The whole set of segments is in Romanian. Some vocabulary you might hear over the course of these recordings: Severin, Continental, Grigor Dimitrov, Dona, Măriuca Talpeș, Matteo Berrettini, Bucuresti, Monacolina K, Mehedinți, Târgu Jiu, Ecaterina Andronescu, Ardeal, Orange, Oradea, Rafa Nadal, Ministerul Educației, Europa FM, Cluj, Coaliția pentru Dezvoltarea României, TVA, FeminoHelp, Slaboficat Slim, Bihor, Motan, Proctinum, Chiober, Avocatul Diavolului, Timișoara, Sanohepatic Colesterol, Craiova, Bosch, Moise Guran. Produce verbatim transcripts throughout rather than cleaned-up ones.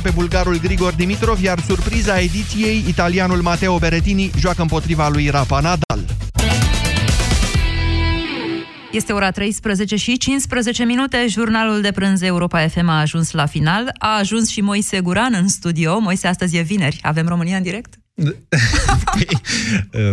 poartă pe bulgarul Grigor Dimitrov, iar surpriza ediției, italianul Matteo Berrettini joacă împotriva lui Rafa Nadal. Este ora treisprezece și cincisprezece minute, jurnalul de prânz Europa F M a ajuns la final. A ajuns și Moise Guran în studio. Moise, astăzi e vineri. Avem România în direct?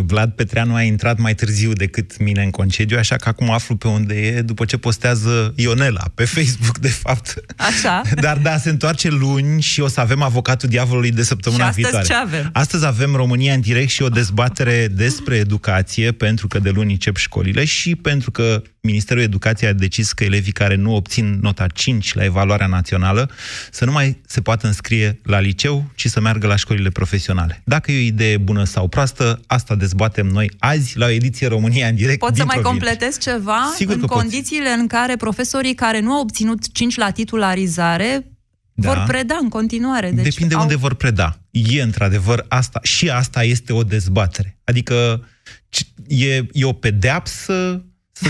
Vlad Petreanu a intrat mai târziu decât mine în concediu, așa că acum aflu pe unde e după ce postează Ionela pe Facebook, de fapt. Așa. Dar da, se întoarce luni și o să avem Avocatul Diavolului de săptămâna viitoare. Ce avem? Astăzi avem România în direct și o dezbatere despre educație, pentru că de luni încep școlile și pentru că Ministerul Educației a decis că elevii care nu obțin nota cinci la evaluarea națională să nu mai se poată înscrie la liceu, ci să meargă la școlile profesionale. Dacă e o idee bună sau proastă, asta dezbatem noi azi la o ediție România în direct. Pot să mai completez ceva? Sigur că în condițiile poți. În care profesorii care nu au obținut cinci la titularizare da. vor preda în continuare. Deci Depinde au... unde vor preda. E într-adevăr asta. Și asta este o dezbatere. Adică e, e o pedeapsă să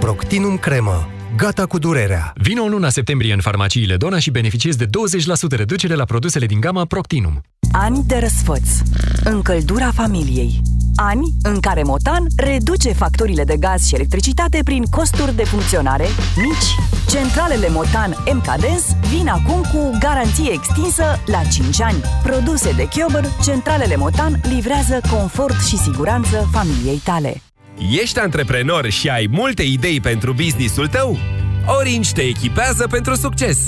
Proctinum cremă. Gata cu durerea. Vino în luna septembrie în farmaciile Dona și beneficiezi de douăzeci la sută reducere la produsele din gama Proctinum. Ani de răsfăț. În căldura familiei. Ani în care Motan reduce factorile de gaz și electricitate prin costuri de funcționare mici. Centralele Motan M K Dens vin acum cu garanție extinsă la cinci ani. Produse de Chiober, centralele Motan livrează confort și siguranță familiei tale. Ești antreprenor și ai multe idei pentru business-ul tău? Orange te echipează pentru succes!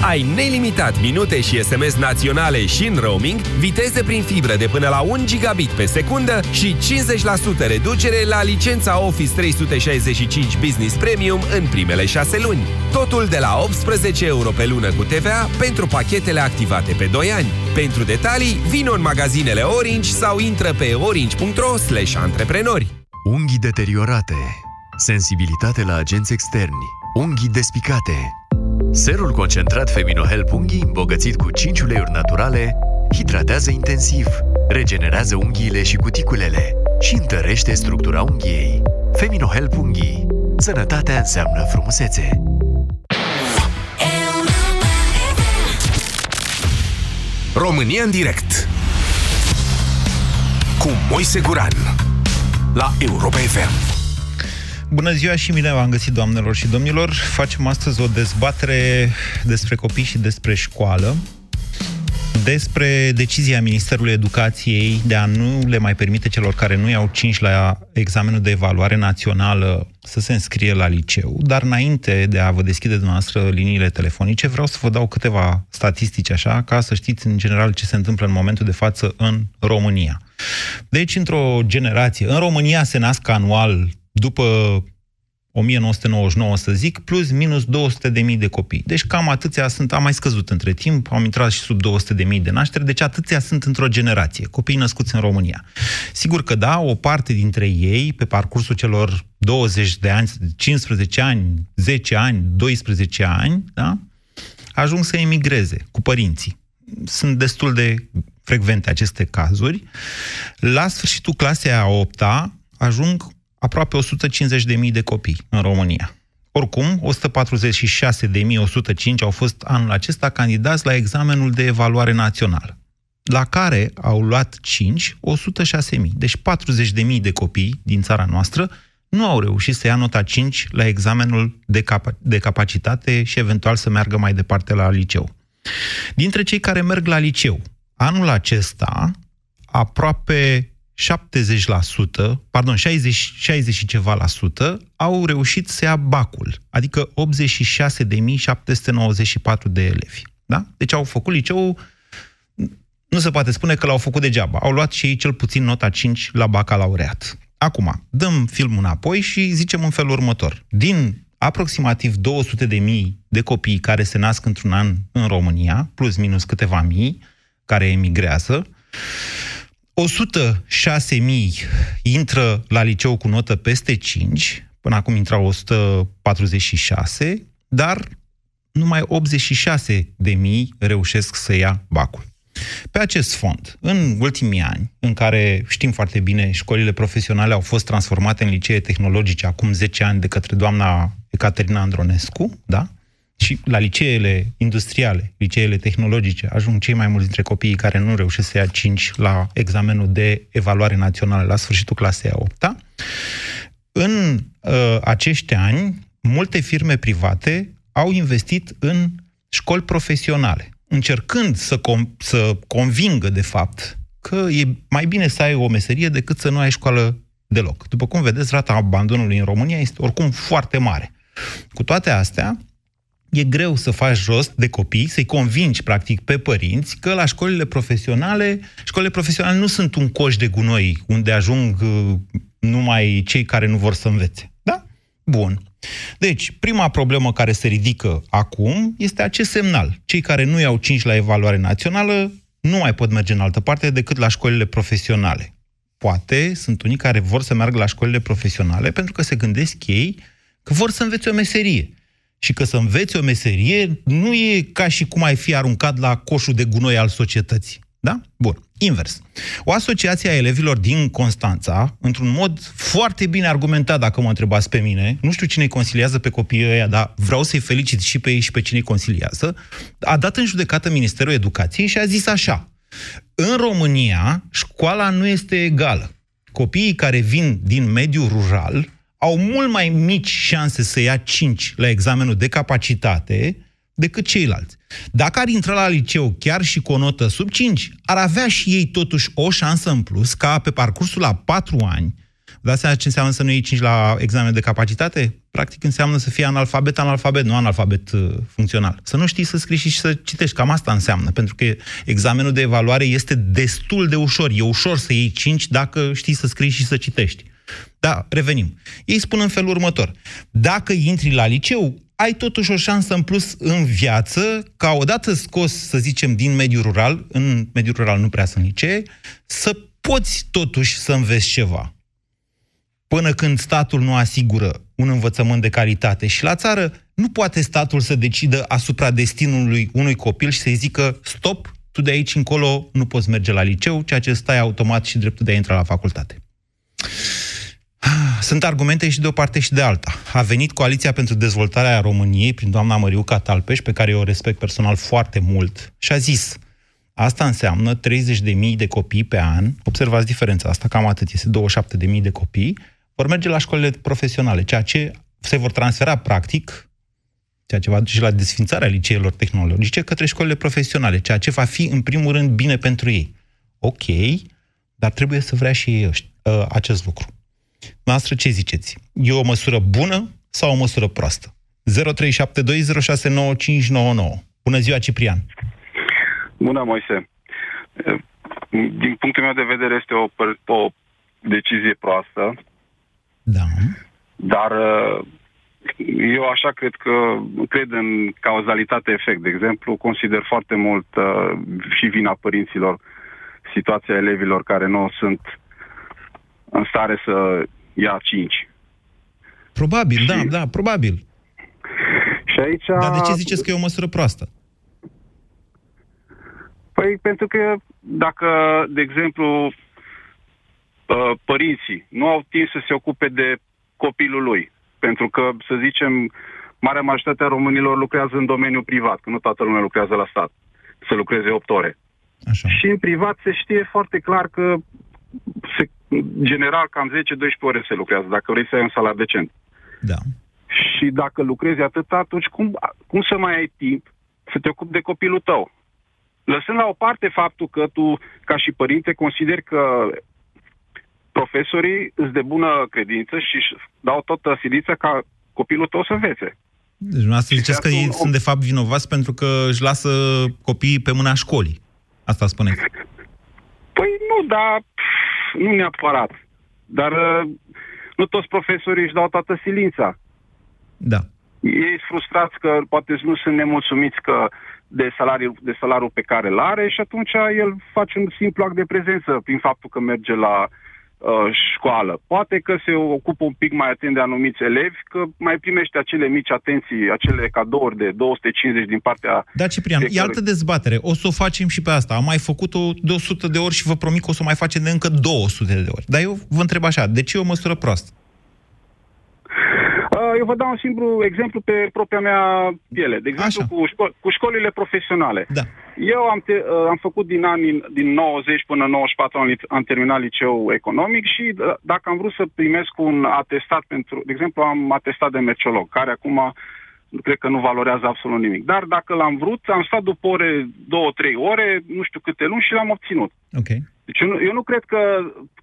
Ai nelimitat minute și S M S naționale și în roaming, viteze prin fibră de până la un gigabit pe secundă și cincizeci la sută reducere la licența Office trei sute șaizeci și cinci Business Premium în primele șase luni. Totul de la optsprezece euro pe lună cu T V A pentru pachetele activate pe doi ani. Pentru detalii, vino în magazinele Orange sau intră pe orange punct ro slash antreprenori. Unghii deteriorate, sensibilitate la agenți externi, unghii despicate. Serul concentrat FeminoHelp Unghii, îmbogățit cu cinci uleiuri naturale, hidratează intensiv, regenerează unghiile și cuticulele și întărește structura unghiei. FeminoHelp Unghii. Sănătatea înseamnă frumusețe. România în direct cu Moise Guran la Europa F M. Bună ziua și bine v-am găsit, doamnelor și domnilor. Facem astăzi o dezbatere despre copii și despre școală, despre decizia Ministerului Educației de a nu le mai permite celor care nu iau cinci la examenul de evaluare națională să se înscrie la liceu. Dar înainte de a vă deschide dumneavoastră liniile telefonice, vreau să vă dau câteva statistici așa, ca să știți în general ce se întâmplă în momentul de față în România. Deci, într-o generație, în România se nasc anual, după o mie nouă sute nouăzeci și nouă, să zic, plus minus două sute de mii de copii. Deci cam atâția sunt, a mai scăzut între timp, au intrat și sub două sute de mii de nașteri, deci atâția sunt într-o generație, copiii născuți în România. Sigur că da, o parte dintre ei, pe parcursul celor douăzeci de ani, cincisprezece ani, zece ani, doisprezece ani, da, ajung să emigreze cu părinții. Sunt destul de frecvente aceste cazuri. La sfârșitul clasei a opta ajung aproape o sută cincizeci de mii de copii în România. Oricum, o sută patruzeci și șase de mii o sută cinci au fost anul acesta candidați la examenul de evaluare națională, la care au luat cinci, o sută șase mii. Deci patruzeci de mii de copii din țara noastră nu au reușit să ia nota cinci la examenul de, cap- de capacitate și eventual să meargă mai departe la liceu. Dintre cei care merg la liceu, anul acesta, aproape șaptezeci la sută, pardon, șaizeci, șaizeci și ceva la sută, au reușit să ia bacul, adică optzeci și șase de mii șapte sute nouăzeci și patru de elevi. Da? Deci au făcut liceul, nu se poate spune că l-au făcut degeaba, au luat și ei cel puțin nota cinci la bacalaureat. Acum, dăm filmul înapoi și zicem în felul următor. Din aproximativ două sute de mii de copii care se nasc într-un an în România, plus minus câteva mii, care emigrează. o sută șase mii intră la liceu cu notă peste cinci, până acum intrau o sută patruzeci și șase, dar numai optzeci și șase de mii reușesc să ia bacul. Pe acest fond, în ultimii ani, în care știm foarte bine, școlile profesionale au fost transformate în licee tehnologice acum zece ani de către doamna Ecaterina Andronescu, da? Și la liceele industriale, liceele tehnologice, ajung cei mai mulți dintre copiii care nu reușesc să ia cinci la examenul de evaluare națională, la sfârșitul clasei a opta. În uh, acești ani, multe firme private au investit în școli profesionale, încercând să, com- să convingă, de fapt, că e mai bine să ai o meserie decât să nu ai școală deloc. După cum vedeți, rata abandonului în România este oricum foarte mare. Cu toate astea, e greu să faci rost de copii, să-i convingi, practic, pe părinți că la școlile profesionale, școlile profesionale nu sunt un coș de gunoi unde ajung uh, numai cei care nu vor să învețe. Da? Bun. Deci, prima problemă care se ridică acum este acest semnal. Cei care nu iau cinci la evaluare națională nu mai pot merge în altă parte decât la școlile profesionale. Poate sunt unii care vor să meargă la școlile profesionale pentru că se gândesc ei că vor să învețe o meserie. Și că să înveți o meserie nu e ca și cum ai fi aruncat la coșul de gunoi al societății. Da? Bun. Invers. O asociație a elevilor din Constanța, într-un mod foarte bine argumentat, dacă mă întrebați pe mine, nu știu cine-i consiliază pe copiii ăia, dar vreau să-i felicit și pe ei și pe cine-i consiliază, a dat în judecată Ministerul Educației și a zis așa: în România, școala nu este egală. Copiii care vin din mediul rural au mult mai mici șanse să ia cinci la examenul de capacitate decât ceilalți. Dacă ar intra la liceu chiar și cu o notă sub cinci, ar avea și ei totuși o șansă în plus ca pe parcursul la patru ani. Dați seama ce înseamnă să nu iei cinci la examen de capacitate? Practic înseamnă să fii analfabet, analfabet, nu analfabet funcțional. Să nu știi să scrii și să citești, cam asta înseamnă, pentru că examenul de evaluare este destul de ușor. E ușor să iei cinci dacă știi să scrii și să citești. Da, revenim. Ei spun în felul următor: dacă intri la liceu, ai totuși o șansă în plus în viață, ca odată scos, să zicem, din mediul rural, în mediul rural nu prea sunt licee, să poți totuși să înveți ceva. Până când statul nu asigură un învățământ de calitate și la țară, nu poate statul să decidă asupra destinului unui copil și să-i zică: stop, tu de aici încolo nu poți merge la liceu, ceea ce stai automat și dreptul de a intra la facultate. Sunt argumente și de o parte și de alta. A venit Coaliția pentru Dezvoltarea României prin doamna Măriuca Talpeș, pe care eu o respect personal foarte mult, și a zis: asta înseamnă treizeci de mii de copii pe an, observați diferența asta, cam atât, este douăzeci și șapte de mii de copii, vor merge la școlile profesionale, ceea ce se vor transfera practic, ceea ce va duce la desfințarea liceelor tehnologice, către școlile profesionale, ceea ce va fi în primul rând bine pentru ei. Ok, dar trebuie să vrea și ei acest lucru. Noastră, ce ziceți? E o măsură bună sau o măsură proastă? zero trei șapte doi zero șase nouă cinci nouă nouă. Bună ziua, Ciprian! Bună, Moise! Din punctul meu de vedere este o, o decizie proastă. Da. Dar eu așa cred că cred în cauzalitate-efect. De exemplu, consider foarte mult și vina părinților situația elevilor care nu sunt în stare să ia cinci. Probabil, și... da, da, probabil. Și aici... Dar de ce ziceți că e o măsură proastă? Păi pentru că dacă, de exemplu, părinții nu au timp să se ocupe de copilul lui, pentru că, să zicem, marea majoritate a românilor lucrează în domeniul privat, că nu toată lumea lucrează la stat, să lucreze opt ore. Așa. Și în privat se știe foarte clar că se general, cam zece-douăsprezece ore se lucrează, dacă vrei să ai un salar decent. Da. Și dacă lucrezi atât, atunci cum, cum să mai ai timp să te ocupi de copilul tău? Lăsând la o parte faptul că tu, ca și părinte, consideri că profesorii îți de bună credință și dau toată silița ca copilul tău să învețe. Deci dumneavoastră ziceți că ei sunt de fapt vinovați pentru că își lasă copiii pe mâna școlii. Asta spuneți. Păi nu, dar... Nu neapărat, dar nu toți profesorii își dau toată silința. Da. ei frustrați că poate nu sunt nemulțumiți că de salariul, de salariul pe care îl are și atunci el face un simplu act de prezență prin faptul că merge la uh, școală. Poate că se ocupă un pic mai atent de anumiți elevi, că mai primește acele mici atenții, acele cadouri de două sute cincizeci din partea... Da, Ciprian, e altă dezbatere. O să o facem și pe asta. Am mai făcut-o de o sută de ori și vă promit că o să o mai facem de încă două sute de ori. Dar eu vă întreb așa, de ce e o măsură proastă? Eu vă dau un simplu exemplu pe propria mea piele. De exemplu, cu, șco- cu școlile profesionale. Da. Eu am, te- am făcut din anii din nouăzeci până în nouăzeci și patru, am, am terminat liceul economic și d- dacă am vrut să primesc un atestat pentru... De exemplu, am atestat de merciolog, care acum cred că nu valorează absolut nimic. Dar dacă l-am vrut, am stat după ore, două, trei ore, nu știu câte luni și l-am obținut. Ok. Deci eu nu, eu nu cred că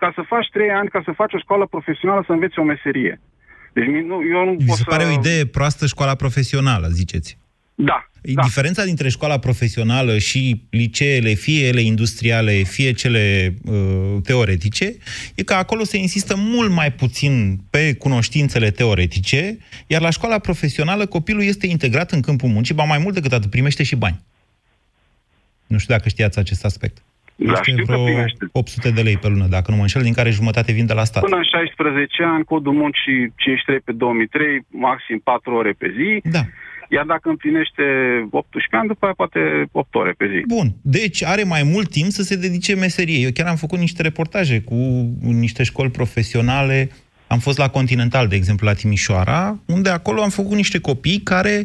ca să faci trei ani, ca să faci o școală profesională, să înveți o meserie. Deci nu, eu nu pot se pare să... o idee proastă școala profesională, ziceți? Da, da. Diferența dintre școala profesională și liceele, fie ele industriale, fie cele uh, teoretice, e că acolo se insistă mult mai puțin pe cunoștințele teoretice, iar la școala profesională copilul este integrat în câmpul muncii, ba mai mult decât atât, primește și bani. Nu știu dacă știați acest aspect. Da, știu că primește opt sute de lei pe lună, dacă nu mă înșel, din care jumătate vin de la stat. Până în șaisprezece ani, codul muncii cincizeci și trei pe două mii trei, maxim patru ore pe zi. Da. Iar dacă împlinește optsprezece ani, după aia poate opt ore pe zi. Bun, deci are mai mult timp să se dedice meseriei. Eu chiar am făcut niște reportaje cu niște școli profesionale. Am fost la Continental, de exemplu, la Timișoara, unde acolo am făcut niște copii care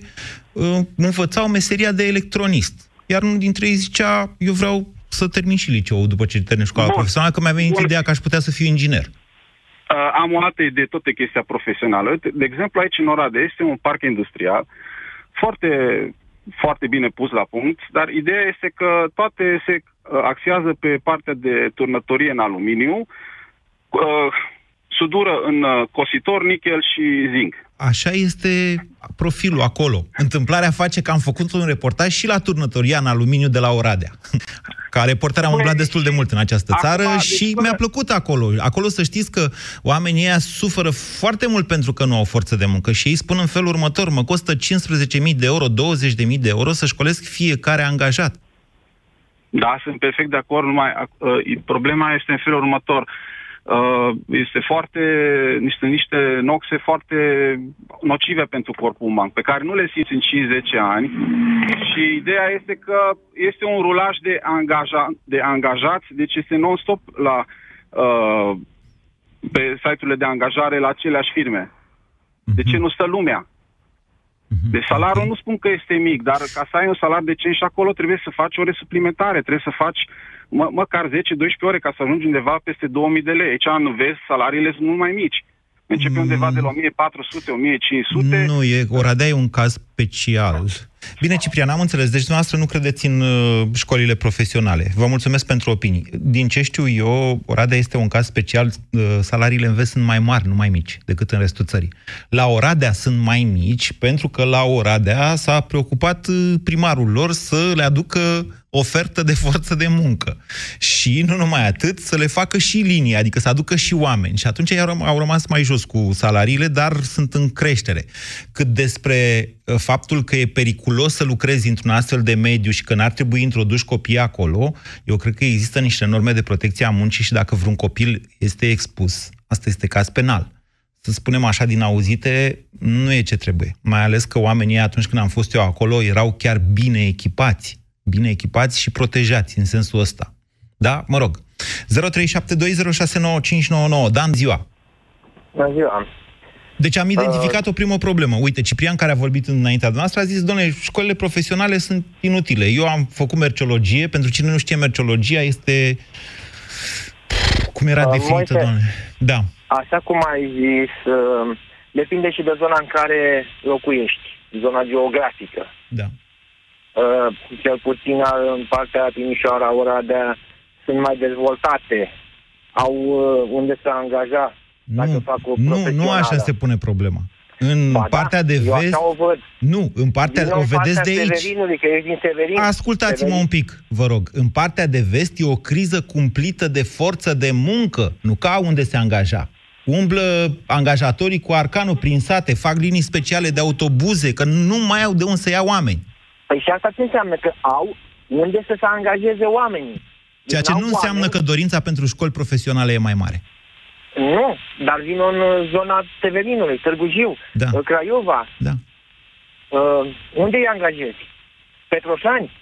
uh, învățau meseria de electronist. Iar unul dintre ei zicea, eu vreau să termin și liceul după ce termin școala profesională, că mi-a venit Bun. ideea că aș putea să fiu inginer. Uh, am o altă idee, tot de chestia profesională. De exemplu, aici în Oradea este un parc industrial foarte, foarte bine pus la punct, dar ideea este că toate se axează pe partea de turnătorie în aluminiu, uh, sudură în cositor, nichel și zinc. Așa este profilul acolo. Întâmplarea face că am făcut un reportaj și la turnătoria în aluminiu de la Oradea. Ca reporter am umblat destul de mult în această țară și mi-a plăcut acolo. Acolo să știți că oamenii ăia suferă foarte mult pentru că nu au forță de muncă și ei spun în felul următor, mă costă cincisprezece mii de euro, douăzeci de mii de euro să școlesc fiecare angajat. Da, sunt perfect de acord. Numai, uh, problema este în felul următor. Este foarte, niște, niște noxe foarte nocive pentru corpul uman, pe care nu le simți în cinci zece ani și ideea este că este un rulaj de, angaja, de angajați, deci este non-stop la, uh, pe site-urile de angajare la aceleași firme. De ce nu stă lumea? Deci salariul nu spun că este mic, dar ca să ai un salariu decent și acolo trebuie să faci ore suplimentare, trebuie să faci mă, măcar zece-doisprezece ore ca să ajungi undeva peste două mii de lei. Aici în vest salariile sunt mult mai mici. Începe mm. undeva de la o mie patru sute - o mie cinci sute. Nu, e, Oradea e un caz special. Bine, Ciprian, am înțeles. Deci dumneavoastră nu credeți în uh, școlile profesionale. Vă mulțumesc pentru opinii. Din ce știu eu, Oradea este un caz special. Uh, salariile în vest sunt mai mari, nu mai mici, decât în restul țării. La Oradea sunt mai mici, pentru că la Oradea s-a preocupat primarul lor să le aducă ofertă de forță de muncă. Și, nu numai atât, să le facă și linie, adică să aducă și oameni. Și atunci ei au rămas mai jos cu salariile, dar sunt în creștere. Cât despre faptul că e periculos să lucrezi într-un astfel de mediu și că n-ar trebui introduși copiii acolo, eu cred că există niște norme de protecție a muncii și dacă vreun copil este expus, asta este caz penal. Să spunem așa din auzite, nu e ce trebuie. Mai ales că oamenii atunci când am fost eu acolo erau chiar bine echipați. Bine echipați și protejați în sensul ăsta. Da? Mă rog. zero trei șapte doi zero șase nouă cinci nouă nouă. Dan, ziua! Bună ziua! Deci am identificat uh... o primă problemă. Uite, Ciprian, care a vorbit înaintea noastră, a zis, dom'le, școlile profesionale sunt inutile. Eu am făcut merciologie. Pentru cine nu știe, merciologia este... Cum era uh, definită, dom'le? Da. Așa cum ai zis, uh, depinde și de zona în care locuiești. Zona geografică. Da. Uh, cel puțin în partea Timișoara, Oradea, sunt mai dezvoltate. Au uh, unde să angaja. Nu, nu, nu așa se pune problema. În ba partea da, de vest... Nu, în partea... Din o vedeți de aici. Că ești din Severin. Ascultați-mă Severin. un pic, vă rog. În partea de vest e o criză cumplită de forță de muncă, nu ca unde se angaja. Umblă angajatorii cu arcanul prin sate, fac linii speciale de autobuze, că nu mai au de unde să ia oameni. Păi și asta ce înseamnă? Că au unde să se angajeze oamenii. Ceea ce nu înseamnă oameni... că dorința pentru școli profesionale e mai mare. Nu, dar vin în zona Severinului, Târgu Jiu, da. Craiova. Da. Uh, unde îi angajezi? Petroșani?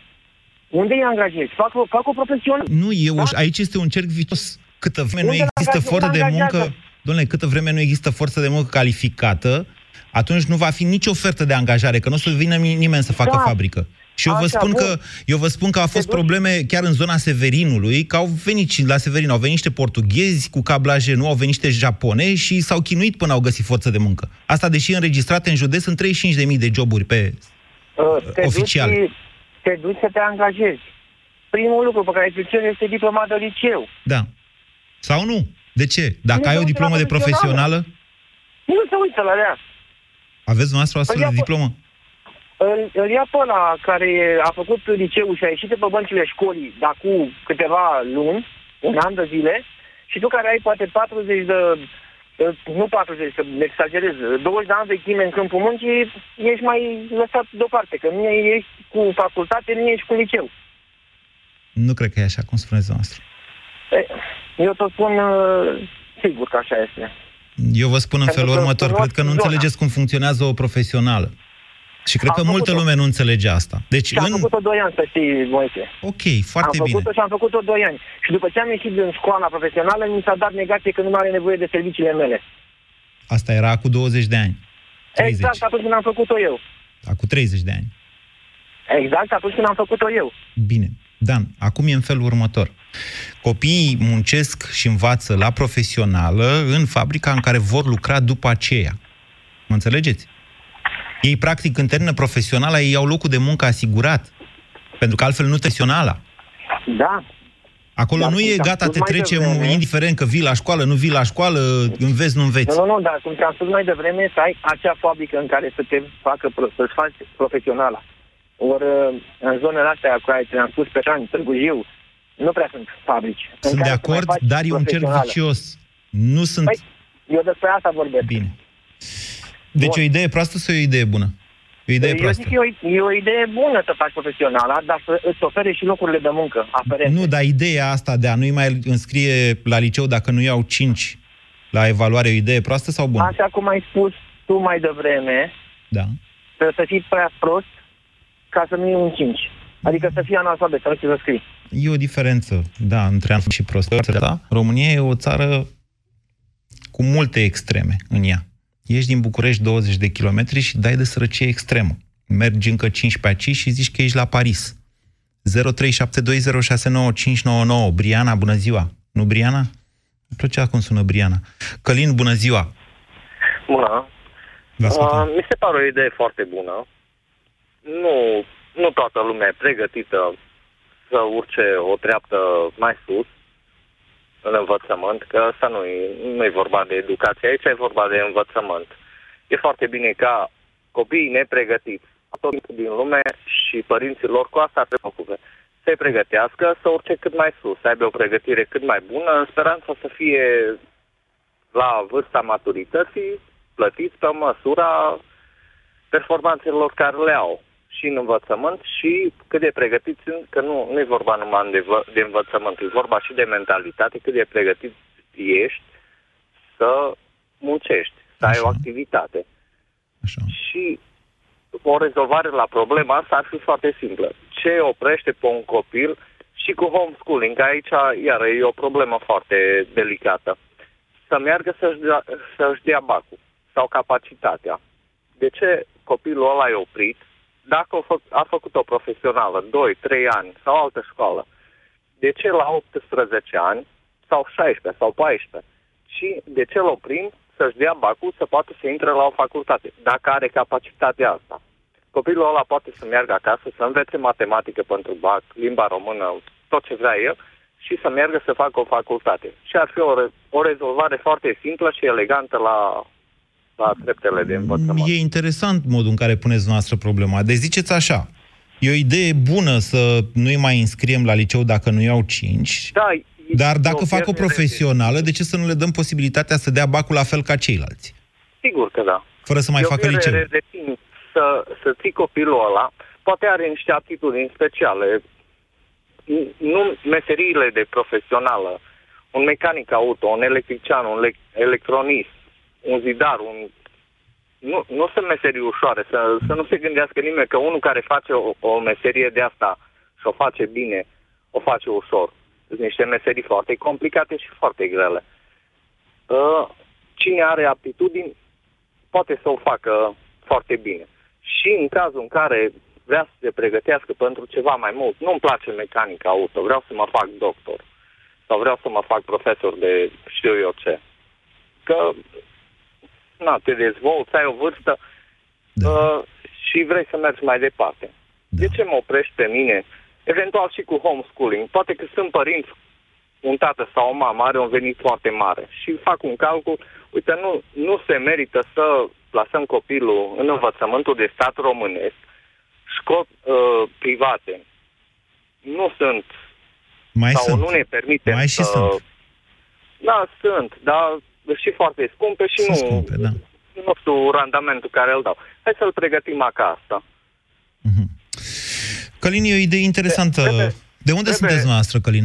Unde îi angajezi? Fac, fac o profesională. Nu, eu, da? Aici este un cerc vicios. Câtă vreme unde nu există forță de muncă... Dom'le, câtă vreme nu există forță de muncă calificată, atunci nu va fi nicio ofertă de angajare, că nu o să vină nimeni să facă da. fabrică. Și eu vă, spun că, eu vă spun că au fost probleme chiar în zona Severinului, că au venit la Severin, au venit niște portughezi cu cablaje, nu au venit niște japonezi și s-au chinuit până au găsit forță de muncă. Asta, deși înregistrate în județ, sunt treizeci și cinci de mii de joburi pe uh, oficial. Duci, te duci să te angajezi. Primul lucru pe care îți ceri este diploma de liceu. Da. Sau nu? De ce? Dacă nu ai o diplomă de profesională? Nu se uită la ea. Aveți dumneavoastră o astfel de diplomă? Îl ia pe ăla care a făcut liceul și a ieșit de pe băncile școlii de acum câteva luni, un an de zile, și tu care ai poate patruzeci de... Nu patruzeci, să ne exagerez, douăzeci de ani vechime în câmpul muncii, ești mai lăsat deoparte, că nu ești cu facultate, nu ești cu liceu. Nu cred că e așa, cum spuneți dumneavoastră. Eu tot spun, sigur că așa este. Eu vă spun în felul următor, cred că nu înțelegeți cum funcționează o profesională. Și cred că multă lume nu înțelege asta. Deci am făcut-o doi ani, să știi, Moise. Ok, foarte bine. Am făcut-o și am făcut-o doi ani. Și după ce am ieșit din școala profesională, mi s-a dat negație că nu mai are nevoie de serviciile mele. Asta era cu douăzeci de ani. Exact, atunci când am făcut-o eu. Cu treizeci de ani. Exact, atunci când am făcut-o eu. Bine. Dan, acum e în felul următor. Copiii muncesc și învață la profesională în fabrica în care vor lucra după aceea. Mă înțelegeți? Ei, practic, în termenă profesională, ei au locul de muncă asigurat. Pentru că altfel nu profesionala. Da. Acolo dar nu e gata, te trecem devreme, indiferent că vii la școală, nu vii la școală, înveți, nu înveți. Nu, nu, nu, dar cum te-am spus mai devreme, să ai acea fabrică în care să te facă, să-ți faci profesionala. Ori în zonele astea care ți-am spus, pe ani, Târgu Jiu, nu prea sunt fabrici. Sunt de acord, dar e un cerc vicios. Nu sunt... Păi, eu despre asta vorbesc. Bine. Deci bun. O idee proastă sau o idee bună? O idee eu proastă. Zic că e, e o idee bună să faci profesionala, dar să îți ofere și locurile de muncă aferente. Nu, dar ideea asta de a nu-i mai înscrie la liceu dacă nu iau cinci la evaluare, o idee proastă sau bună? Așa cum ai spus tu mai devreme, da. Să, să fii prea prost ca să nu iei un cinci. Adică să fii analfabet, să nu știi să scrii. E o diferență, da, între analfabet și prost. Da? România e o țară cu multe extreme în ea. Ești din București douăzeci de kilometri și dai de sărăcie extremă. Mergi încă cincisprezece aici și zici că ești la Paris. zero trei șapte doi zero șase nouă cinci nouă nouă. Briana, bună ziua. Nu Briana? Îmi plăcea cum sună Briana. Călin, bună ziua. Bună. Uh, mi se pare o idee foarte bună. Nu, nu toată lumea e pregătită să urce o treaptă mai sus în învățământ, că asta nu e, nu e vorba de educație, aici e vorba de învățământ. E foarte bine ca copiii nepregătiți, tot timpul din lume și părinții lor cu asta se ocupe, să-i pregătească să urce cât mai sus, să aibă o pregătire cât mai bună, în speranța să fie la vârsta maturității, plătiți pe măsura performanțelor care le au și în învățământ și cât de pregătiți, că nu, nu e vorba numai de, vă, de învățământ, e vorba și de mentalitate, cât de pregătit ești să muncești, să ai o activitate. Așa. Și o rezolvare la problema asta ar fi foarte simplă. Ce oprește pe un copil și cu homeschooling, aici iar e o problemă foarte delicată, să meargă să-și dea, să-și dea bacul sau capacitatea. De ce copilul ăla e oprit? Dacă a făcut-o profesională, doi, trei ani sau altă școală, de ce la optsprezece ani sau șaisprezece sau paisprezece? Și de ce îl oprim să-și dea bacul să poată să intre la o facultate, dacă are capacitatea asta? Copilul ăla poate să meargă acasă, să învețe matematică pentru bac, limba română, tot ce vrea el, și să meargă să facă o facultate. Și ar fi o, re- o rezolvare foarte simplă și elegantă la... la treptele de învățământ. E interesant modul în care puneți noastră problema. Deci ziceți așa, e o idee bună să nu-i mai înscriem la liceu dacă nu iau cinci. Da, Dar dacă o fac o profesională, de ce să nu le dăm posibilitatea să dea bacul la fel ca ceilalți? Sigur că da. Fără să mai eu facă liceu. De timp să, să ții copilul ăla, poate are niște atitudini speciale, nu meseriile de profesională, un mecanic auto, un electrician, un le- electronist, un zidar, un... Nu, nu sunt meserii ușoare, să, să nu se gândească nimeni că unul care face o, o meserie de asta și o face bine, o face ușor. Sunt niște meserii foarte complicate și foarte grele. Cine are aptitudini poate să o facă foarte bine. Și în cazul în care vrea să se pregătească pentru ceva mai mult, nu-mi place mecanica auto, vreau să mă fac doctor sau vreau să mă fac profesor de știu eu ce. Că na, te dezvolți, ai o vârstă da. uh, și vrei să mergi mai departe. Da. De ce mă oprești pe mine? Eventual și cu homeschooling. Poate că sunt părinți, un tată sau o mamă are un venit foarte mare și fac un calcul, uite, nu, nu se merită să plasăm copilul în învățământul de stat românesc, școli uh, private. Nu sunt mai sau sunt. Nu ne permite mai să... Sunt. Da, sunt, dar și foarte scumpe și sunt nu... Scumpe, da. Nu știu randamentul care îl dau. Hai să-l pregătim acasă. Mm-hmm. Călin, e o idee interesantă. Trebuie, de unde trebuie, sunteți noastră, Călin?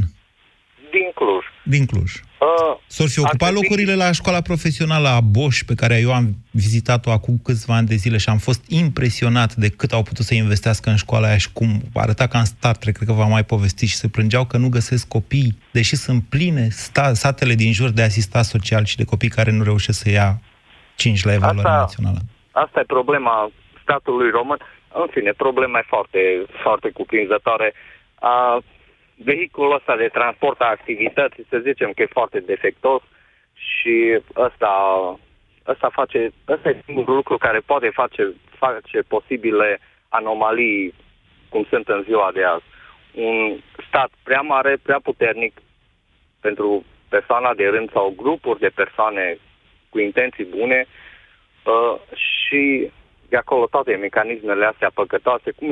Din Cluj. Din Cluj. Uh, S-or fi ocupat locurile la școala profesională a Bosch, pe care eu am vizitat-o acum câțiva ani de zile și am fost impresionat de cât au putut să investească în școala aia și cum arăta ca în Star Trek, cred că v-am mai povestit, și se plângeau că nu găsesc copii, deși sunt pline sta- satele din jur de asistați sociali și de copii care nu reușesc să ia cinci la evaluarea națională. Asta e problema statului român. În fine, problema e foarte, foarte cuprinzătoare. A, vehiculul ăsta de transport a activității, să zicem că e foarte defectos și ăsta, ăsta face, ăsta e singurul lucru care poate face, face posibile anomalii cum sunt în ziua de azi. Un stat prea mare, prea puternic pentru persoana de rând sau grupuri de persoane cu intenții bune a, și... de acolo toate mecanismele astea păcătoase, cum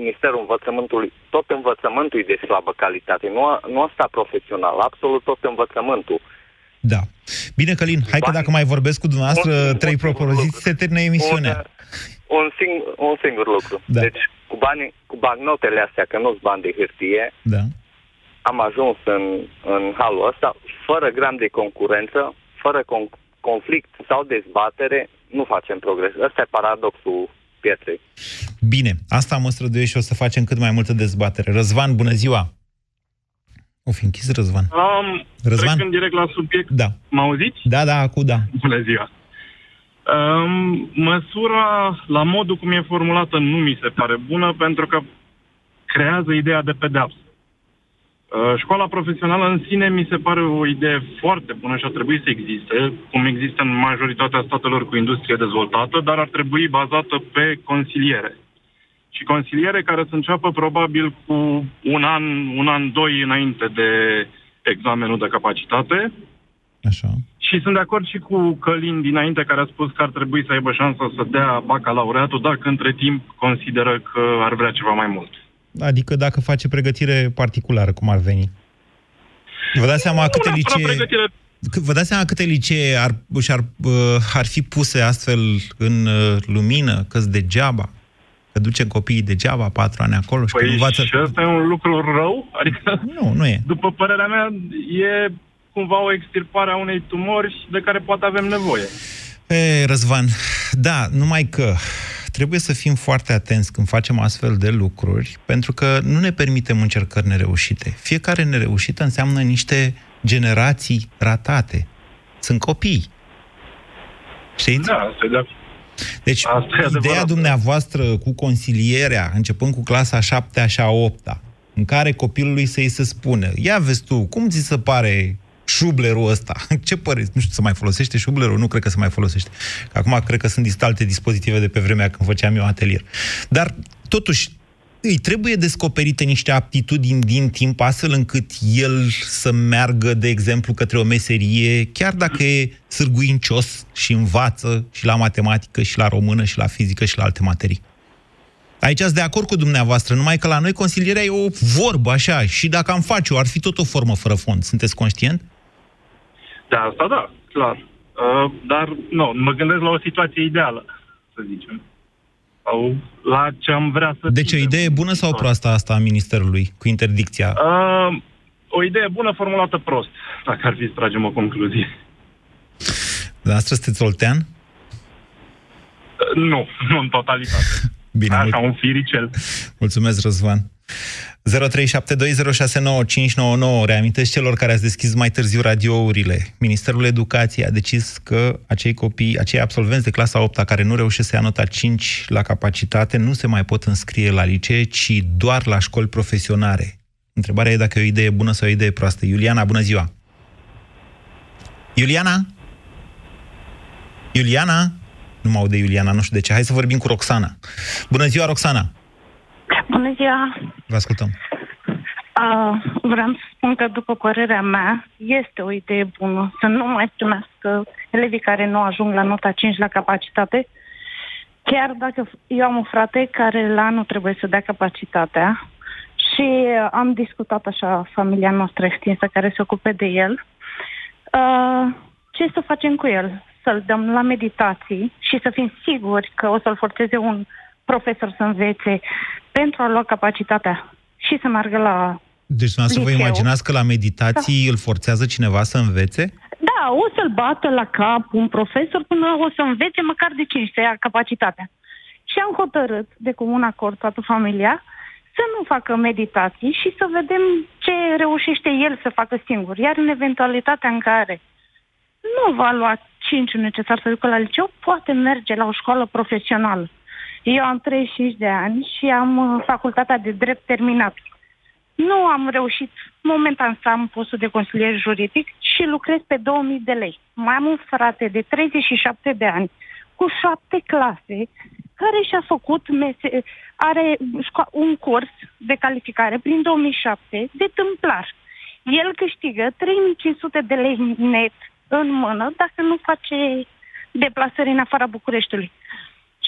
Ministerul Învățământului, tot învățământul e de slabă calitate, nu, nu asta profesional, absolut tot învățământul. Da. Bine, Călin, hai că dacă mai vorbesc cu dumneavoastră un, trei propoziții, se termină emisiunea. Un, un, sing- un singur lucru. Da. Deci, cu banii, cu bancnotele astea, că nu-s bani de hârtie, da. Am ajuns în, în halul ăsta, fără gram de concurență, fără con- conflict sau dezbatere, nu facem progres. Ăsta e paradoxul pieței. Bine, asta mă străduiesc și o să facem cât mai multă dezbatere. Răzvan, bună ziua! O fi închis, Răzvan. Um, Răzvan? Trecem direct la subiect. Da. M-auziți? Da, da, acum da. Bună ziua! Um, măsura, la modul cum e formulată, nu mi se pare bună, pentru că creează ideea de pedeapsă. Școala profesională în sine mi se pare o idee foarte bună și ar trebui să existe, cum există în majoritatea statelor cu industrie dezvoltată, dar ar trebui bazată pe consiliere. Și consiliere care să înceapă probabil cu un an, un an, doi înainte de examenul de capacitate. Așa. Și sunt de acord și cu Călin dinainte care a spus că ar trebui să aibă șansa să dea bacalaureatul dacă între timp consideră că ar vrea ceva mai mult. Adică dacă face pregătire particulară, cum ar veni. Vă dați seama câte licee, vă dați seama câte licee ar, și-ar, ar fi puse astfel în lumină, că-s degeaba, că ducem copiii degeaba patru ani acolo și păi că învață... și ăsta e un lucru rău? Adică, nu, nu e. După părerea mea, e cumva o extirpare a unei tumori de care poate avem nevoie. E, Răzvan, da, numai că... trebuie să fim foarte atenți când facem astfel de lucruri, pentru că nu ne permitem încercări nereușite. Fiecare nereușită înseamnă niște generații ratate. Sunt copii. Știți? Da, asta e de-a... Deci, asta ideea dumneavoastră cu consilierea, începând cu clasa a șaptea și a opta, în care copilului să-i se spune, ia vezi tu, cum ți se pare... șublerul ăsta. Ce părere? Nu știu, se mai folosește șublerul? Nu cred că se mai folosește. Acum cred că sunt alte dispozitive de pe vremea când făceam eu atelier. Dar, totuși, îi trebuie descoperite niște aptitudini din timp, astfel încât el să meargă, de exemplu, către o meserie, chiar dacă e sârguincios și învață și la matematică, și la română, și la fizică, și la alte materii. Aici sunt de acord cu dumneavoastră, numai că la noi consilierea e o vorbă, așa, și dacă am face-o, ar fi tot o formă fără fond. Sunteți conștient? Da, asta da, clar. Uh, dar, nu, mă gândesc la o situație ideală, să zicem. Sau la ce am vrea să... Deci o idee bună sau proastă asta a Ministerului, cu interdicția? Uh, o idee bună formulată prost, dacă ar fi să tragem o concluzie. Dumneavoastră sunteți oltean? Uh, nu, nu în totalitate. Bine, așa, un firicel. Mulțumesc, Răzvan. zero trei șapte doi zero șase nouă cinci nouă nouă. Reamintesc celor care ați deschis mai târziu radiourile. Ministerul Educației a decis că acei copii, acei absolvenți de clasa a opta care nu reușesc să ia nota cinci la capacitate nu se mai pot înscrie la licee, ci doar la școli profesionare. Întrebarea e dacă e o idee bună sau o idee proastă. Iuliana, bună ziua! Iuliana? Iuliana? Nu mă aude Iuliana, nu știu de ce. Hai să vorbim cu Roxana. Bună ziua, Roxana! Bună ziua! Vă ascultăm. Uh, vreau să spun că, după părerea mea, este o idee bună să nu mai primească elevii care nu ajung la nota cinci la capacitate, chiar dacă eu am un frate care la anul trebuie să dea capacitatea și am discutat așa familia noastră extinsă care se ocupe de el. Uh, ce să facem cu el? Să-l dăm la meditații și să fim siguri că o să-l forțeze un profesor să învețe pentru a lua capacitatea și să meargă la... Deci, să vă imaginați că la meditații da. îl forțează cineva să învețe? Da, o să-l bată la cap un profesor până o să învețe măcar de cinci să ia capacitatea. Și am hotărât de comun acord toată familia să nu facă meditații și să vedem ce reușește el să facă singur. Iar în eventualitatea în care nu va lua cinci necesar să ducă la liceu, poate merge la o școală profesională. Eu am treizeci și cinci de ani și am facultatea de drept terminat. Nu am reușit, momentan să am postul de consilier juridic și lucrez pe două mii de lei. Mai am un frate de treizeci și șapte de ani, cu șapte clase, care și-a făcut, mese- are un curs de calificare prin două mii șapte de tâmplar. El câștigă trei mii cinci sute de lei net în mână dacă nu face deplasări în afara Bucureștiului.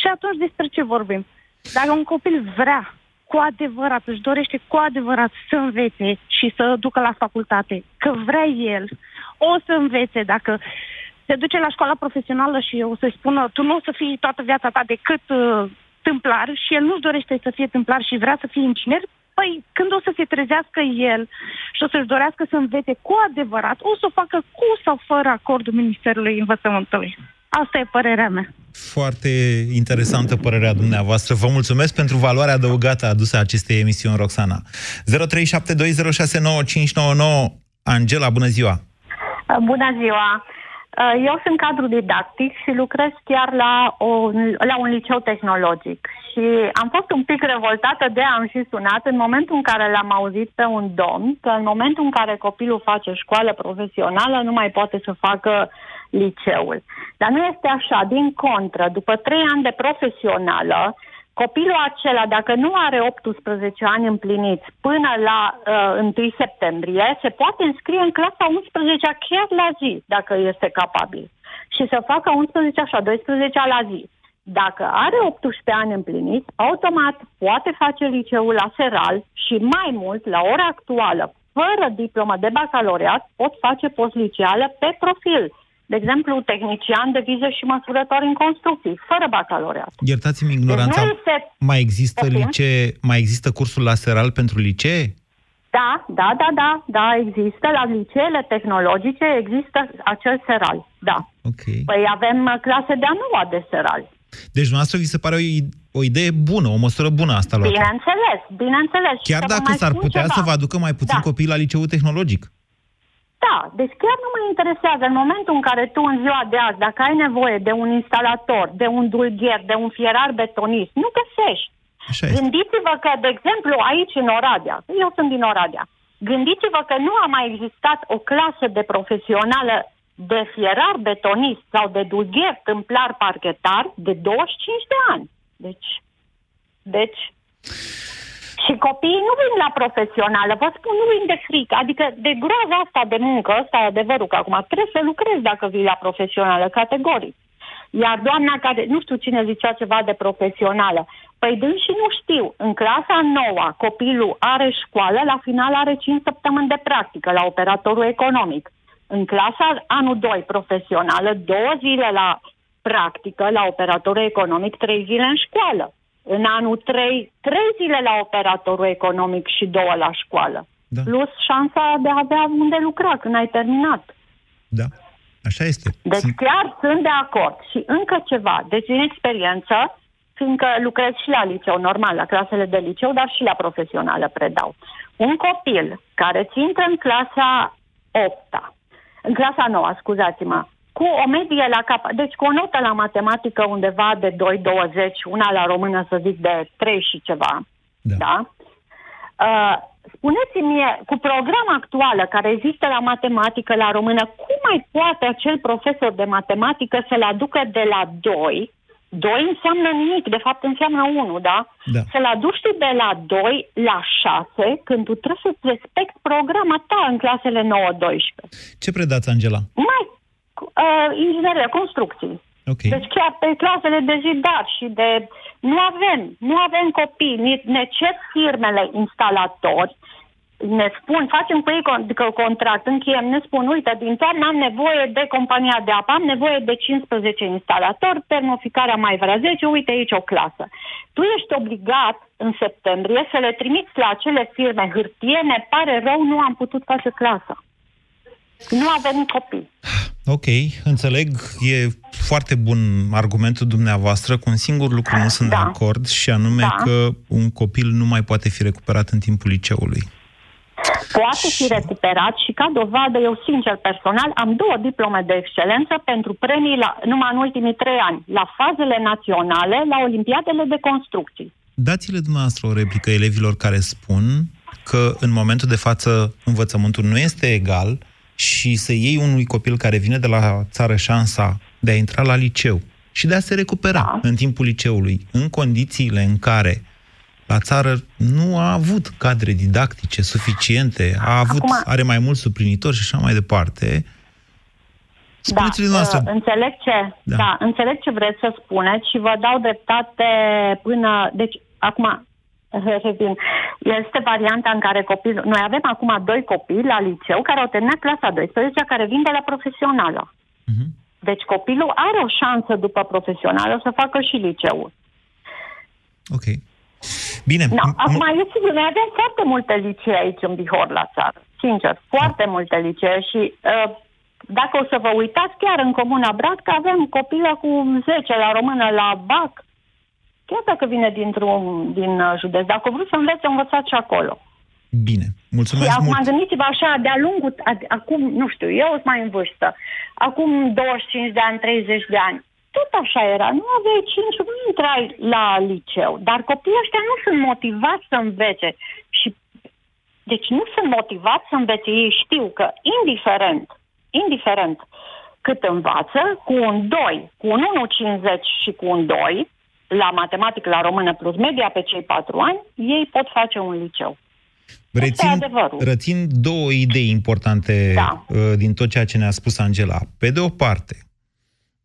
Și atunci despre ce vorbim? Dacă un copil vrea cu adevărat, își dorește cu adevărat să învețe și să ducă la facultate, că vrea el, o să învețe. Dacă se duce la școala profesională și o să-i spună tu nu o să fii toată viața ta decât uh, tâmplar și el nu-și dorește să fie tâmplar și vrea să fie inginer, păi când o să se trezească el și o să-și dorească să învețe cu adevărat, o să o facă cu sau fără acordul Ministerului Învățământului. Asta e părerea mea. Foarte interesantă părerea dumneavoastră. Vă mulțumesc pentru valoarea adăugată adusă acestei emisiuni, Roxana. zero trei șapte doi zero șase nouă cinci nouă nouă. Angela, bună ziua! Bună ziua! Eu sunt cadru didactic și lucrez chiar la, o, la un liceu tehnologic. Și am fost un pic revoltată de am și sunat în momentul în care l-am auzit pe un domn că în momentul în care copilul face școală profesională nu mai poate să facă liceul. Dar nu este așa, din contră, după trei ani de profesională, copilul acela, dacă nu are optsprezece ani împliniți până la uh, întâi septembrie, se poate înscrie în clasa a unsprezecea chiar la zi, dacă este capabil. Și să facă a unsprezecea și a doisprezecea la zi. Dacă are optsprezece ani împliniți, automat poate face liceul la seral și mai mult, la ora actuală, fără diplomă de bacalaureat, pot face postliceală pe profil. De exemplu, tehnician de vize și măsurători în construcții, fără bacalaureat. Iertați-mi ignoranța, deci este... mai există licee, mai există cursul laseral pentru licee? Da, da, da, da, da, există. La liceele tehnologice există acel seral, da. Okay. Păi avem clase de a noua de seral. Deci, dumneavoastră, vi se pare o idee bună, o măsură bună asta luată? Bineînțeles, bineînțeles. Chiar și dacă s-ar putea ceva. Să vă aducă mai puțin da. Copii la liceul tehnologic? Da, deci chiar nu mă interesează. În momentul în care tu, în ziua de azi, dacă ai nevoie de un instalator, de un dulgher, de un fierar betonist, nu găsești. Gândiți-vă că, de exemplu, aici în Oradea, eu sunt din Oradea, gândiți-vă că nu a mai existat o clasă de profesională de fierar betonist sau de dulgher tâmplar parchetar de douăzeci și cinci de ani. Deci, deci... Și copiii nu vin la profesională, vă spun, nu vin de frică, adică de groaza asta de muncă, ăsta e adevărul că acum trebuie să lucrezi dacă vii la profesională, categoric. Iar doamna care, nu știu cine zicea ceva de profesională, păi dâns și nu știu, în clasa nouă copilul are școală, la final are cinci săptămâni de practică la operatorul economic. În clasa anul doi profesională, două zile la practică la operatorul economic, trei zile în școală. În anul trei, trei zile la operatorul economic și două la școală. Da. Plus șansa de a avea unde lucra când ai terminat. Da, așa este. Deci sunt... chiar sunt de acord. Și încă ceva, deci din experiență, fiindcă lucrez și la liceu normal, la clasele de liceu, dar și la profesională predau. Un copil care țintă în clasa opta, în clasa nouă, scuzați-mă, cu o medie la cap, deci cu o notă la matematică undeva de doi virgulă douăzeci, una la română să zic de trei și ceva, da? da? Uh, spuneți-mi, cu programa actuală care există la matematică, la română, cum mai poate acel profesor de matematică să-l aducă de la doi? doi înseamnă nimic, de fapt înseamnă unu, da? da. Să-l aduci tu de la doi la șase, când tu trebuie să-ți respecti programa ta în clasele nouă doisprezece. Ce predați, Angela? Mai, uh, inginerie, construcții. Okay. Deci chiar pe clasele de zidar și de... Nu avem, nu avem copii, ne cer firmele instalatori, ne spun, facem cu ei contract, încheiem, ne spun, uite, din toamnă am nevoie de compania de apă, am nevoie de cincisprezece instalatori, termoficarea mai vrea zece, uite aici o clasă. Tu ești obligat în septembrie să le trimiți la acele firme hârtie, ne pare rău, nu am putut face clasa. Nu avem copii. Ok, înțeleg, e foarte bun argumentul dumneavoastră, cu un singur lucru nu sunt da. de acord, și anume da. că un copil nu mai poate fi recuperat în timpul liceului. Poate și... fi recuperat și ca dovadă, eu sincer personal, am două diplome de excelență pentru premii la, numai în ultimii trei ani, la fazele naționale, la olimpiadele de construcții. Dați-le dumneavoastră o replică elevilor care spun că în momentul de față învățământul nu este egal, și să iei unui copil care vine de la țară șansa de a intra la liceu și de a se recupera da. în timpul liceului, în condițiile în care la țară nu a avut cadre didactice suficiente, a avut, Acum... are mai mult suplinitori și așa mai departe. Spuneți-le noastră. Da, înțeleg ce, da. Da, înțeleg ce vreți să spuneți și vă dau dreptate până... Deci, acum... Este varianta în care copilul... Noi avem acum doi copii la liceu care au terminat clasa a douăsprezecea, care vin de la profesională. Uh-huh. Deci copilul are o șansă după profesională să facă și liceul. Ok. Bine. No, m- acum, eu sigur, noi avem foarte multe licee aici în Bihor la țară. Sincer, foarte multe licee și... Uh, dacă o să vă uitați, chiar în Comuna Brat, că avem copii cu zece la română, la B A C, chiar dacă vine dintr-un din județ. Dacă vreți să înveți, învățați și acolo. Bine, mulțumesc și acum, mult. Acum gândiți-vă așa, de-a lungul, acum, nu știu, eu sunt mai în vârstă, acum douăzeci și cinci de ani, treizeci de ani, tot așa era, nu aveai cinci, nu intrai la liceu, dar copiii ăștia nu sunt motivați să învețe. Și, deci nu sunt motivați să învețe, ei știu că indiferent, indiferent cât învață, cu un doi, cu un unu virgulă cincizeci și cu un doi, la matematică, la română plus media, pe cei patru ani, ei pot face un liceu. Rețin, rețin două idei importante da. din tot ceea ce ne-a spus Angela. Pe de o parte,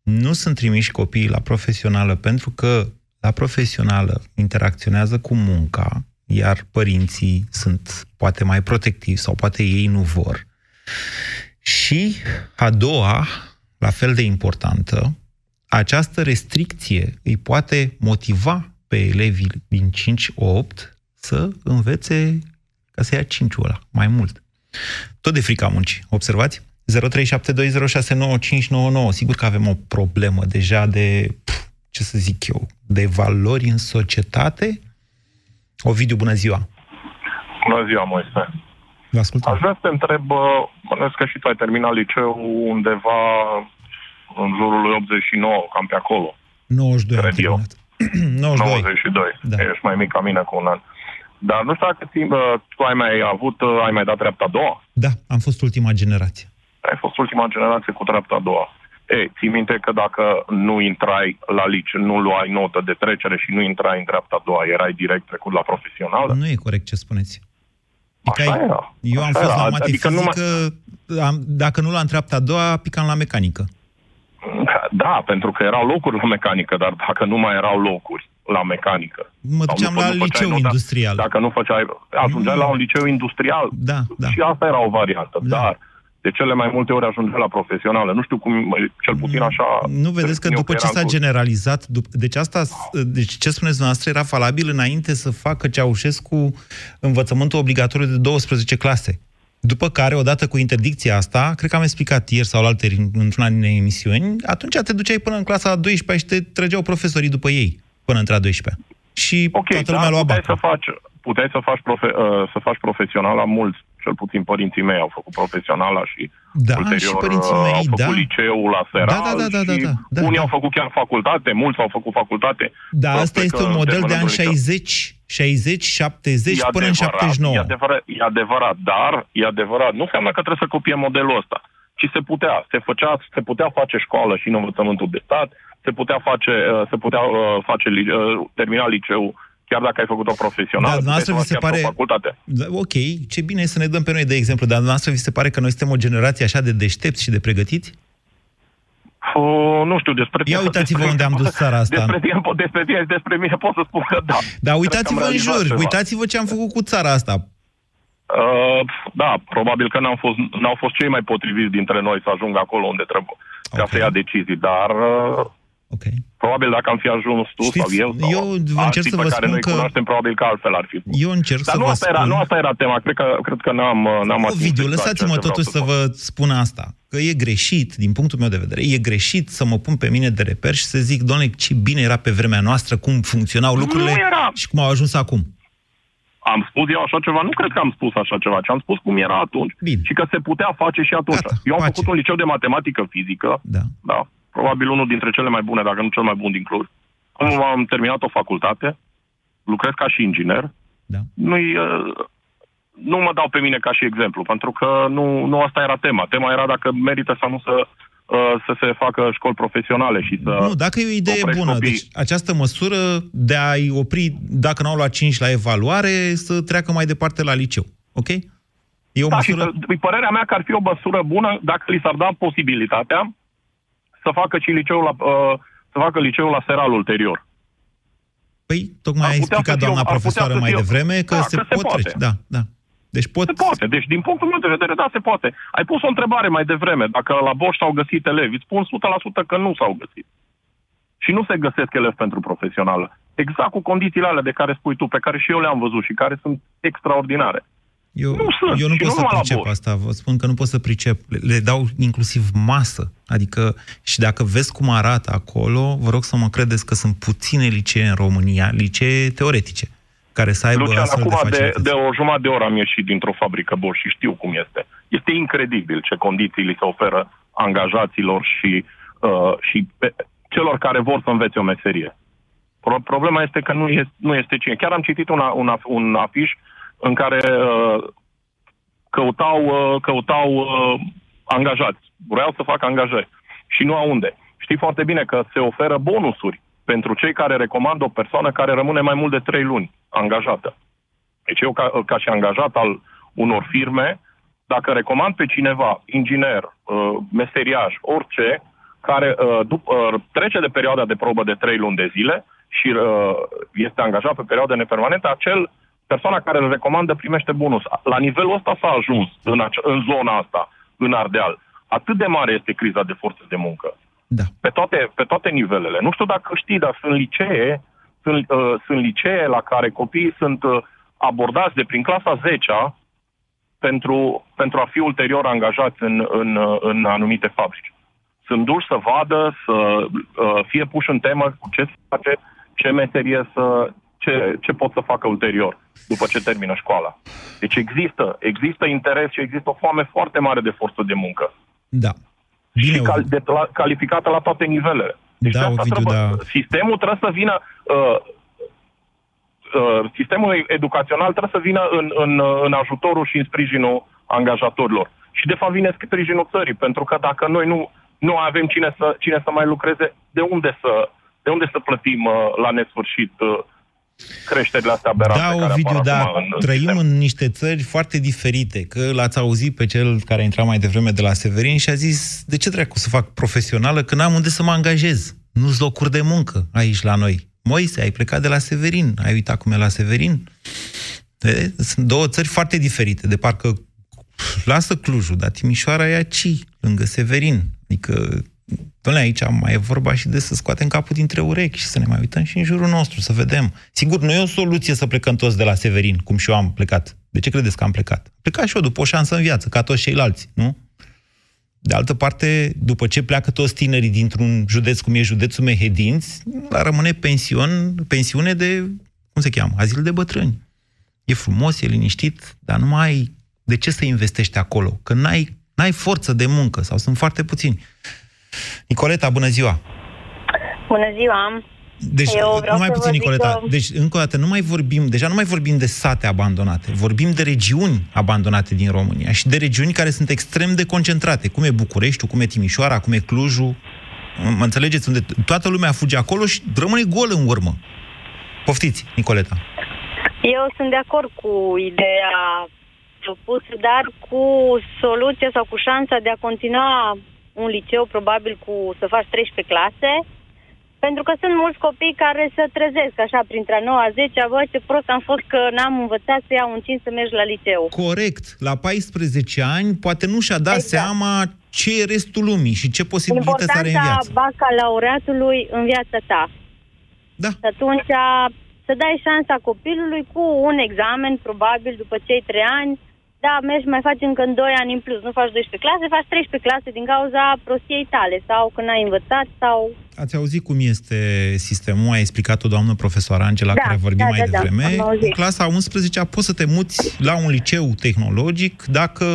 nu sunt trimiși copiii la profesională pentru că la profesională interacționează cu munca, iar părinții sunt poate mai protectivi sau poate ei nu vor. Și a doua, la fel de importantă, această restricție îi poate motiva pe elevii din cinci opt să învețe ca să ia cinciul ăla, mai mult. Tot de frica muncii, observați? zero trei șapte doi zero șase nouă cinci nouă nouă. Sigur că avem o problemă deja de, ce să zic eu, de valori în societate. Ovidiu, bună ziua! Bună ziua, Moise! Vă ascultăm. Aș vrea să te întreb, bănesc că și tu ai terminat liceul undeva... în jurul lui optzeci și nouă, cam pe acolo. nouăzeci și doi cred eu. nouăzeci și doi. Da. Ești mai mic ca mine cu un an. Dar nu știu dacă timp, tu ai mai avut, ai mai dat treapta a doua? Da, am fost ultima generație. Ai fost ultima generație cu treapta a doua. Ei, ții minte că dacă nu intrai la liceu, nu luai notă de trecere și nu intrai în treapta a doua, erai direct trecut la profesională? Nu e corect ce spuneți. Adică ai, eu am Așa fost era. la matifizică, adică numai... dacă nu la treapta a doua, picam la mecanică. Da, pentru că erau locuri la mecanică, dar dacă nu mai erau locuri la mecanică... Mă duceam la liceu industrial. Dacă nu făceai... Ajungeai la un liceu industrial. Da, da. Și asta era o variantă, da. Dar... de cele mai multe ori ajunge la profesională. Nu știu cum, cel puțin așa... Nu vedeți că după ce s-a generalizat... Dup- deci asta, deci ce spuneți dumneavoastră era valabil înainte să facă Ceaușescu învățământul obligatoriu de douăsprezece clase. După care, odată cu interdicția asta, cred că am explicat ieri sau alaltăieri într-una din emisiuni, atunci te duceai până în clasa a douăsprezecea și te trăgeau profesorii după ei, până între a douăsprezecea. Și okay, toată lumea da, lua bacă. Să faci, puteai să faci, profe- să faci profesional la mulți. Cel puțin părinții mei au făcut profesionala și da, ulterior și părinții mei, au făcut da. liceul la seral da, da, da, da, da, da, da, unii da. au făcut chiar facultate, mulți au făcut facultate. Da, asta este un model de anii șaizeci, șaizeci, șaptezeci e până adevărat, în șaptezeci și nouă. E adevărat, e adevărat, dar e adevărat. Nu înseamnă că trebuie să copiem modelul ăsta, ci se putea. Se, făcea, se putea face școală și în învățământul de stat, se putea face, se putea face, termina liceul chiar dacă ai făcut-o profesională, da, noastră vi se pare... facultate. Da, ok, ce bine să ne dăm pe noi de exemplu, dar noastră vi se pare că noi suntem o generație așa de deștepți și de pregătiți? O, nu știu, despre... Ia uitați-vă unde am dus țara asta. Despre tine, despre tine și despre mine pot să spun că da. Dar uitați-vă în jur, ceva. Uitați-vă ce am făcut cu țara asta. Uh, da, probabil că n-au fost, n-au fost cei mai potriviți dintre noi să ajungă acolo unde trebuie, okay. ca să ia decizii, dar... Uh... Okay. Probabil dacă am fi ajuns tu Știți, sau eu, sau eu încerc să vă care spun noi că... cunoaștem, probabil că altfel ar fi. Eu încerc Dar să nu, vă asta spun... era, nu asta era tema, cred că, cred că n-am, n-am atins. Ovidiu, lăsați-mă totuși să, să vă spun asta, că e greșit, din punctul meu de vedere, e greșit să mă pun pe mine de reper și să zic, doamne, ce bine era pe vremea noastră, cum funcționau lucrurile și cum au ajuns acum. Am spus eu așa ceva, nu cred că am spus așa ceva, ci am spus cum era atunci. Bine. Și că se putea face și atunci. Gata, eu am face. făcut un liceu de matematică fizică, da. da. probabil unul dintre cele mai bune, dacă nu cel mai bun din Cluj. Acum am terminat o facultate, lucrez ca și inginer. Da. Nu-i, nu mă dau pe mine ca și exemplu, pentru că nu, nu asta era tema. Tema era dacă merită sau nu să, să se facă școli profesionale și să... Nu, dacă e o idee bună. Copii. Deci această măsură de a-i opri, dacă n-au luat cinci la evaluare, să treacă mai departe la liceu. Ok? E o da, măsură... și, părerea mea că ar fi o măsură bună dacă li s-ar da posibilitatea să facă și liceul la, uh, să facă liceul la seral ulterior. Păi, tocmai ai explicat, doamna profesoară, mai devreme, că da, se, că se pot poate. Trece. Da, da. Deci pot... Se poate. Deci, din punctul meu de vedere, da, se poate. Ai pus o întrebare mai devreme, dacă la Bosch s-au găsit elevi. Îți spun o sută la sută că nu s-au găsit. Și nu se găsesc elevi pentru profesională. Exact cu condițiile alea de care spui tu, pe care și eu le-am văzut și care sunt extraordinare. Eu nu, sunt, eu nu pot nu să pricep asta, vă spun că nu pot să pricep. Le, le dau inclusiv masă. Adică, și dacă vezi cum arată acolo, vă rog să mă credeți că sunt puține licee în România, licee teoretice, care să aibă Lucian, astfel de facilități. De, de o jumătate de oră am ieșit dintr-o fabrică Bosch și știu cum este. Este incredibil ce condiții li se oferă angajaților și, uh, și pe, celor care vor să învețe o meserie. Pro, problema este că nu este, nu este cine. Chiar am citit una, una, un afiș în care uh, căutau, uh, căutau uh, angajați. Vreau să fac angajări. Și nu au unde. Știi foarte bine că se oferă bonusuri pentru cei care recomandă o persoană care rămâne mai mult de trei luni angajată. Deci eu, ca, ca și angajat al unor firme, dacă recomand pe cineva, inginer, uh, meseriaș, orice, care uh, dup- uh, trece de perioada de probă de trei luni de zile și uh, este angajat pe perioada nepermanentă, acel persoana care îl recomandă primește bonus. La nivelul ăsta s-a ajuns în, ace- în zona asta, în Ardeal. Atât de mare este criza de forță de muncă. Da. Pe toate, pe toate nivelele. Nu știu dacă știi, dar sunt licee, sunt, uh, sunt licee la care copiii sunt uh, abordați de prin clasa a zecea pentru, pentru a fi ulterior angajați în, în, uh, în anumite fabrici. Sunt duși să vadă, să uh, fie puși în temă cu ce se face, ce meserie să... Ce, ce pot să facă ulterior, după ce termină școala. Deci există, există interes și există o foame foarte mare de forță de muncă. Da. Bine, și cal, de, la, calificată la toate nivelele. Deci da, Ovidiu, trebuie, da. Sistemul trebuie să vină... Uh, uh, sistemul educațional trebuie să vină în, în, în ajutorul și în sprijinul angajatorilor. Și de fapt vine sprijinul țării, pentru că dacă noi nu, nu avem cine să, cine să mai lucreze, de unde să, de unde să plătim uh, la nesfârșit... Uh, creșterile astea aberante. Da, Ovidiu, da, trăim în, în niște țări foarte diferite, că l-ați auzit pe cel care a intrat mai devreme de la Severin și a zis, de ce dracu să fac profesională, că n-am unde să mă angajez? Nu-s locuri de muncă aici la noi. Moise, ai plecat de la Severin, ai uitat cum e la Severin? De? Sunt două țări foarte diferite, de parcă lasă Clujul, dar Timișoara e aici, lângă Severin. Adică, dom'le, aici mai e vorba și de să scoatem capul dintre urechi și să ne mai uităm și în jurul nostru, să vedem. Sigur, nu e o soluție să plecăm toți de la Severin, cum și eu am plecat. De ce credeți că am plecat? Am plecat și eu după o șansă în viață, ca toți ceilalți, nu? De altă parte, după ce pleacă toți tinerii dintr-un județ cum e județul Mehedinți, la rămâne pension, pensiune de, cum se cheamă, azil de bătrâni. E frumos, e liniștit, dar nu mai ai de ce să investești acolo, că n-ai, n-ai forță de muncă sau sunt foarte puțini. Nicoleta, bună ziua! Bună ziua! Deci, numai puțin, Nicoleta, că... deci, încă o dată, nu mai vorbim, deja nu mai vorbim de sate abandonate, vorbim de regiuni abandonate din România și de regiuni care sunt extrem de concentrate, cum e Bucureștiul, cum e Timișoara, cum e Clujul, mă înțelegeți? Unde toată lumea fuge acolo și rămâne gol în urmă. Poftiți, Nicoleta! Eu sunt de acord cu ideea propusă, dar cu soluția sau cu șansa de a continua un liceu, probabil cu să faci treisprezece clase, pentru că sunt mulți copii care se trezesc așa printre a noua, a zecea, bă, ce prost am fost că n-am învățat să iau un cinci să mergi la liceu. Corect. La paisprezece ani poate nu și-a dat exact seama ce e restul lumii și ce posibilități are în viață. Importanța bacalaureatului în viața ta. Da. Și atunci să dai șansa copilului cu un examen, probabil, după cei trei ani. Da, mergi, mai faci încă în doi ani în plus. Nu faci doisprezece clase, faci treisprezece clase din cauza prostiei tale sau când ai învățat sau... Ați auzit cum este sistemul, a explicat-o doamnă profesoară Angela, da, care a vorbit da, mai da, devreme. Da, în clasa a unsprezecea poți să te muți la un liceu tehnologic dacă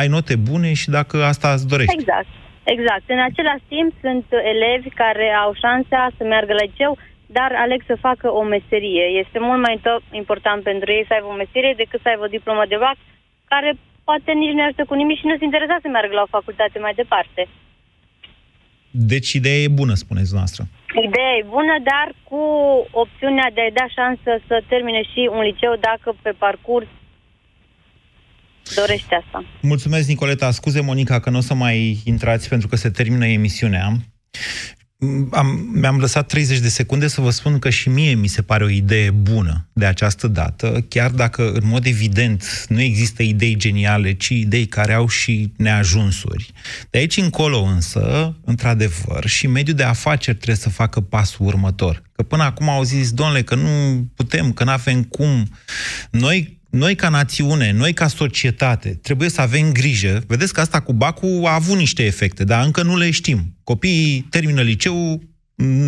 ai note bune și dacă asta îți dorești. Exact, exact. În același timp sunt elevi care au șansa să meargă la liceu, dar aleg să facă o meserie. Este mult mai important pentru ei să aibă o meserie decât să aibă o diplomă de bac, care poate nici nu ajută cu nimic și nu sunt interesat să meargă la o facultate mai departe. Deci ideea e bună, spuneți noastră. Ideea e bună, dar cu opțiunea de a-i da șansă să termine și un liceu dacă pe parcurs dorește asta. Mulțumesc, Nicoleta. Scuze, Monica, că nu o să mai intrați pentru că se termină emisiunea. Am, mi-am lăsat treizeci de secunde să vă spun că și mie mi se pare o idee bună de această dată, chiar dacă în mod evident nu există idei geniale, ci idei care au și neajunsuri. De aici încolo însă, într-adevăr, și mediul de afaceri trebuie să facă pasul următor. Că până acum au zis, domnule, că nu putem, că n-avem cum. Noi Noi ca națiune, noi ca societate, trebuie să avem grijă. Vedeți că asta cu bacul a avut niște efecte, dar încă nu le știm. Copiii termină liceul,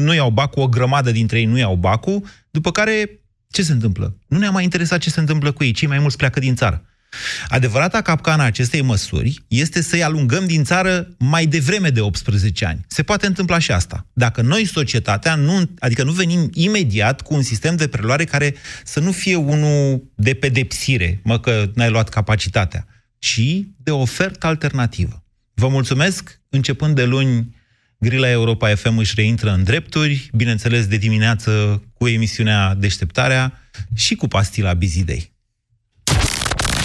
nu iau bacul, o grămadă dintre ei nu iau bacul, după care ce se întâmplă? Nu ne-a mai interesat ce se întâmplă cu ei, cei mai mulți pleacă din țară. Adevărata capcană a acestei măsuri este să-i alungăm din țară mai devreme de optsprezece ani. Se poate întâmpla și asta. Dacă noi, societatea, nu, adică nu venim imediat cu un sistem de preluare care să nu fie unul de pedepsire, mă că n-ai luat capacitatea, ci de ofertă alternativă. Vă mulțumesc! Începând de luni, grila Europa F M își reintră în drepturi, bineînțeles de dimineață cu emisiunea Deșteptarea și cu pastila Bizidei.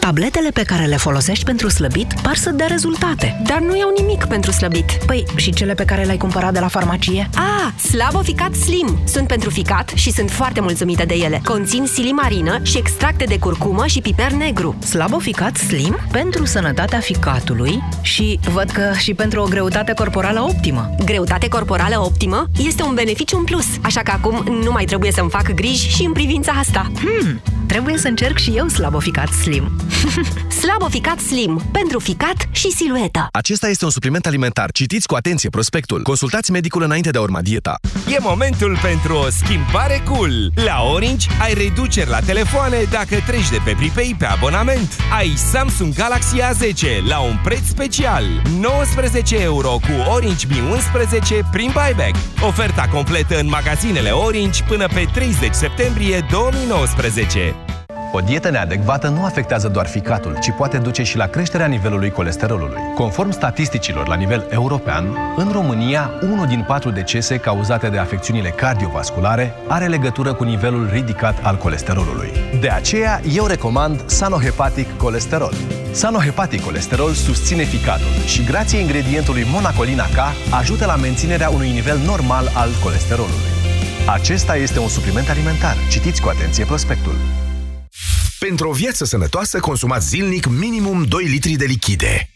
Tabletele pe care le folosești pentru slăbit par să dea rezultate, dar nu iau nimic pentru slăbit. Păi, și cele pe care le-ai cumpărat de la farmacie? Ah, Slaboficat Slim! Sunt pentru ficat și sunt foarte mulțumită de ele. Conțin silimarină și extracte de curcumă și piper negru. Slaboficat Slim? Pentru sănătatea ficatului și, văd că, și pentru o greutate corporală optimă. Greutate corporală optimă este un beneficiu în plus, așa că acum nu mai trebuie să-mi fac griji și în privința asta. Hmm, trebuie să încerc și eu Slaboficat Slim. Slaboficat Slim. Pentru ficat și silueta. Acesta este un supliment alimentar. Citiți cu atenție prospectul. Consultați medicul înainte de a urma dieta. E momentul pentru o schimbare cool. La Orange ai reduceri la telefoane dacă treci de pe Pripei pe abonament. Ai Samsung Galaxy A zece la un preț special. nouăsprezece euro cu Orange Mi unsprezece prin buyback. Oferta completă în magazinele Orange până pe treizeci septembrie două mii nouăsprezece. O dietă neadecvată nu afectează doar ficatul, ci poate duce și la creșterea nivelului colesterolului. Conform statisticilor la nivel european, în România, unul din patru decese cauzate de afecțiunile cardiovasculare are legătură cu nivelul ridicat al colesterolului. De aceea, eu recomand Sanohepatic Colesterol. Sanohepatic Colesterol susține ficatul și, grație ingredientului monacolina K, ajută la menținerea unui nivel normal al colesterolului. Acesta este un supliment alimentar. Citiți cu atenție prospectul. Pentru o viață sănătoasă, consumați zilnic minimum doi litri de lichide.